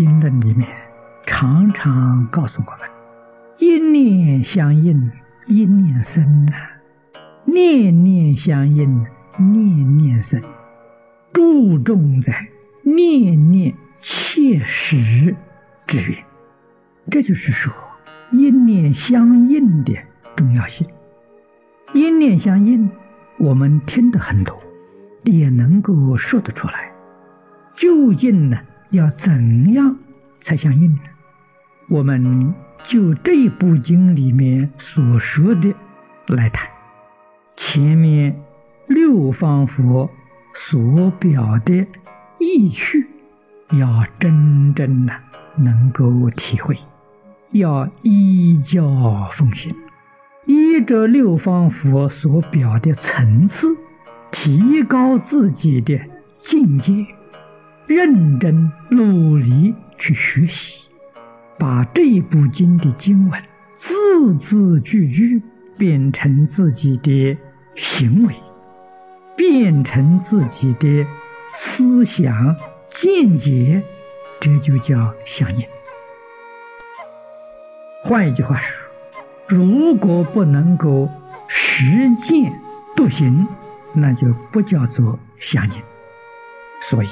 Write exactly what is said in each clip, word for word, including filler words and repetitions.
经的里面常常告诉我们，一念相应一念生啊，念念相应念念生，注重在念念切实之缘。这就是说一念相应的重要性。一念相应我们听得很多，也能够说得出来，究竟呢要怎样才相应呢？我们就这部经里面所说的来谈。前面六方佛所表的意趣要真正的能够体会，要依教奉行，依着六方佛所表的层次提高自己的境界，认真努力去学习，把这部经的经文字字句句变成自己的行为，变成自己的思想见解，这就叫相应。换一句话说，如果不能够实践笃行，那就不叫做相应。所以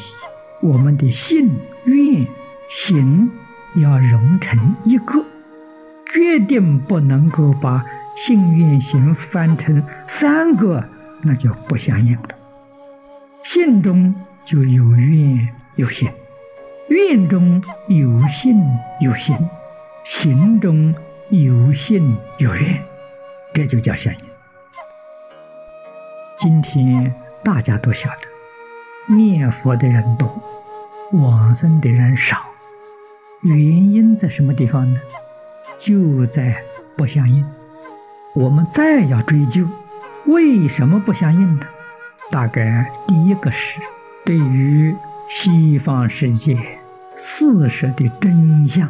我们的信愿行要融成一个，决定不能够把信愿行翻成三个，那就不相应了。信中就有愿有行，愿中有信有行，行中有信有愿，这就叫相应。今天大家都晓得，念佛的人多，往生的人少，原因在什么地方呢？就在不相应。我们再要追究为什么不相应呢？大概第一个是对于西方世界事实的真相，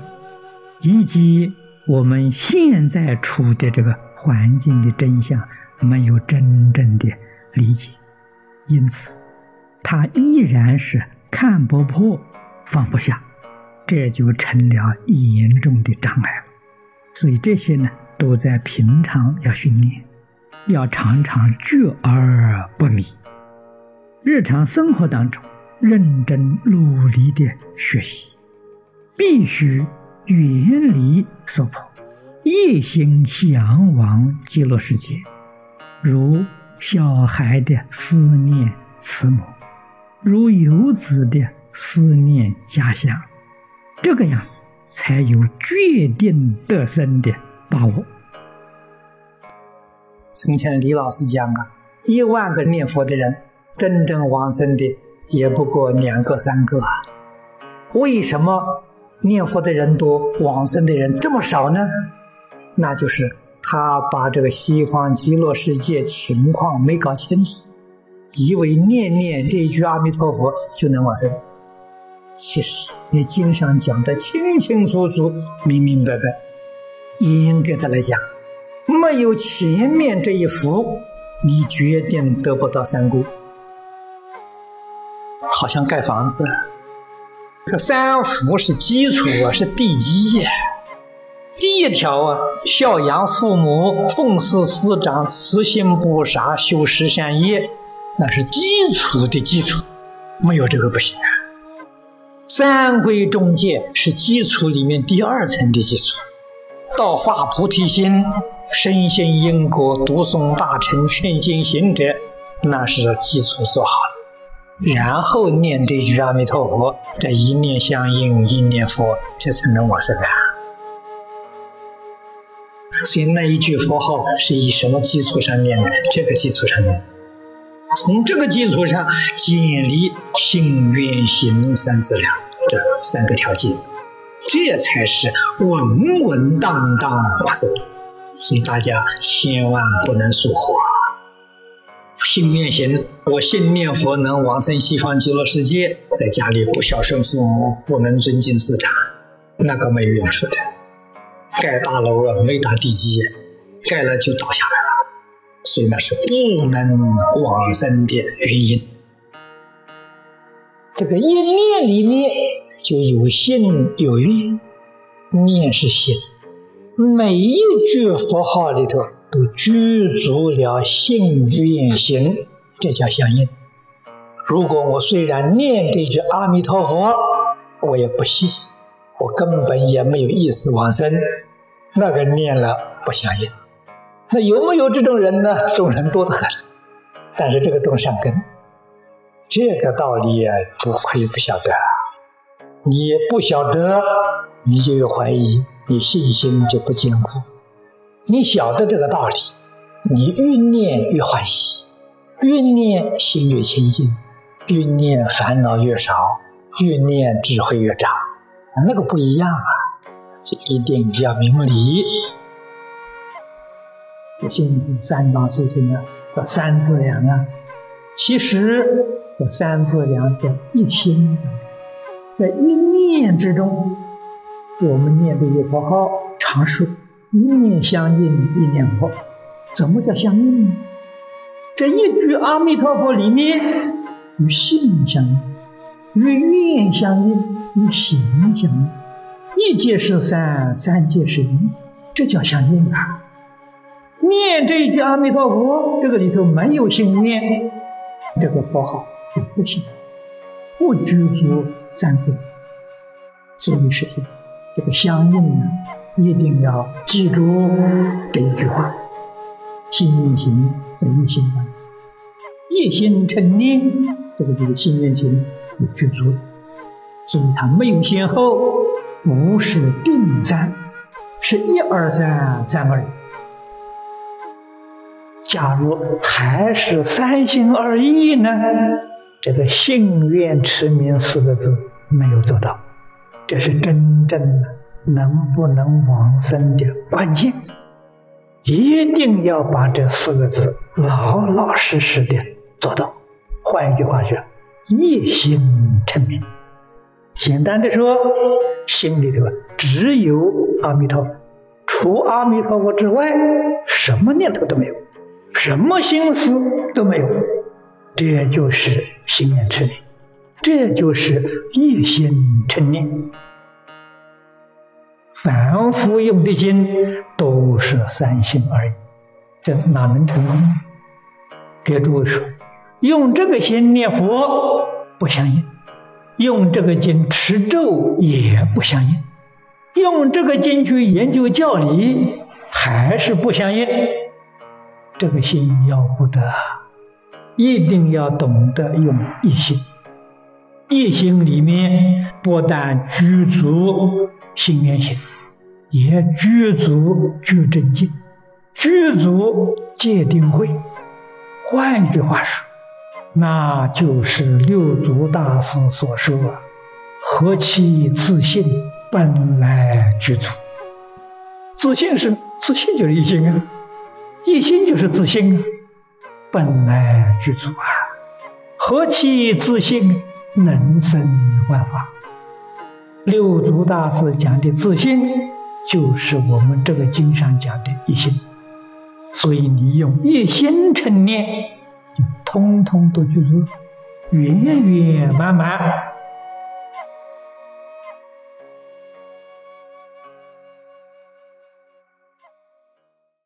以及我们现在处的这个环境的真相，没有真正的理解，因此他依然是看不破放不下，这就成了严重的障碍了。所以这些呢，都在平常要训练，要常常觉而不迷，日常生活当中认真努力的学习，必须远离所迫，一心向往极乐世界，如小孩的思念慈母，如游子的思念家乡，这个样子才有决定得生的把握。从前李老师讲啊，一万个念佛的人，真正往生的也不过两个三个啊。为什么念佛的人多，往生的人这么少呢？那就是他把这个西方极乐世界情况没搞清楚，以为念念这一句阿弥陀佛就能往生。其实你经上讲得清清楚楚明明白白，应该的来讲，没有前面这一幅，你决定得不到三皈。好像盖房子，这三幅是基础啊，是地基呀。第一条啊，孝养父母，奉事师长，慈心不杀，修十善业，那是基础的基础，没有这个不行啊。三皈中戒是基础里面第二层的基础，道发菩提心，深信因果，读诵大乘劝进行者，那是基础做好了，然后念这句阿弥陀佛，这一念相应一念佛，这才能往生啊。所以那一句佛号是以什么基础上念的？这个基础上念，从这个基础上建立信愿行三资粮，这三个条件，这才是稳稳当当往生。所以大家千万不能疏忽。信念行，我信念佛能往生西方极乐世界，在家里不孝顺父母，不能尊敬师长，那个没有用处的。盖大楼啊，没打地基，盖了就倒下来了，所以那是不能往生的原因。这个一念里面就有信有愿，念是信，每一句佛号里头都具足了信愿行，这叫相应。如果我虽然念这句阿弥陀佛，我也不信，我根本也没有意识往生，那个念了不相应。那有没有这种人呢？这种人多得很，但是这个种善根，这个道理不亏不晓得。你不晓得，你就有怀疑，你信心就不坚固。你晓得这个道理，你越念越欢喜，越念心越清净，越念烦恼越少，越念智慧越长，那个不一样啊！这一定要明理。我信这三桩事情呢，叫三自两啊。其实这三自两在一心当中，在一念之中，我们念的一佛号常说一念相应一念佛。怎么叫相应呢？这一句阿弥陀佛里面，与信相应，与念相应，与行相应，一界是三，三界是一，这叫相应啊。念这一句阿弥陀佛，这个里头没有信念，这个佛号就不行，不具足三自，所以是信。这个相应呢，一定要记住这一句话：信念行在一心当中，一心称念，这个就是信念行就具足了。所以它没有先后，不是定三，是一二三，三二一。假如还是三心二意呢？这个信愿持名四个字没有做到，这是真正能不能往生的关键。一定要把这四个字老老实实的做到。换一句话说，一心称名。简单的说，心里头只有阿弥陀佛，除阿弥陀佛之外，什么念头都没有。什么心思都没有，这就是信念称念，这就是一心称念。凡夫用的经都是三心而已，这哪能成功呢？给诸位说，用这个心念佛不相应，用这个经持咒也不相应，用这个经去研究教理还是不相应。这个心要不得，一定要懂得用一心。一心里面不但具足信愿行，也具足具真经，具足戒定慧。换一句话说，那就是六祖大师所说：“何其自信，本来具足。”自信是自信，就是一心啊。一心就是自信，本来具足啊！何其自信，能生万法。六祖大师讲的自信，就是我们这个经上讲的一心。所以你用一心称念，就通通都具足，圆圆满满。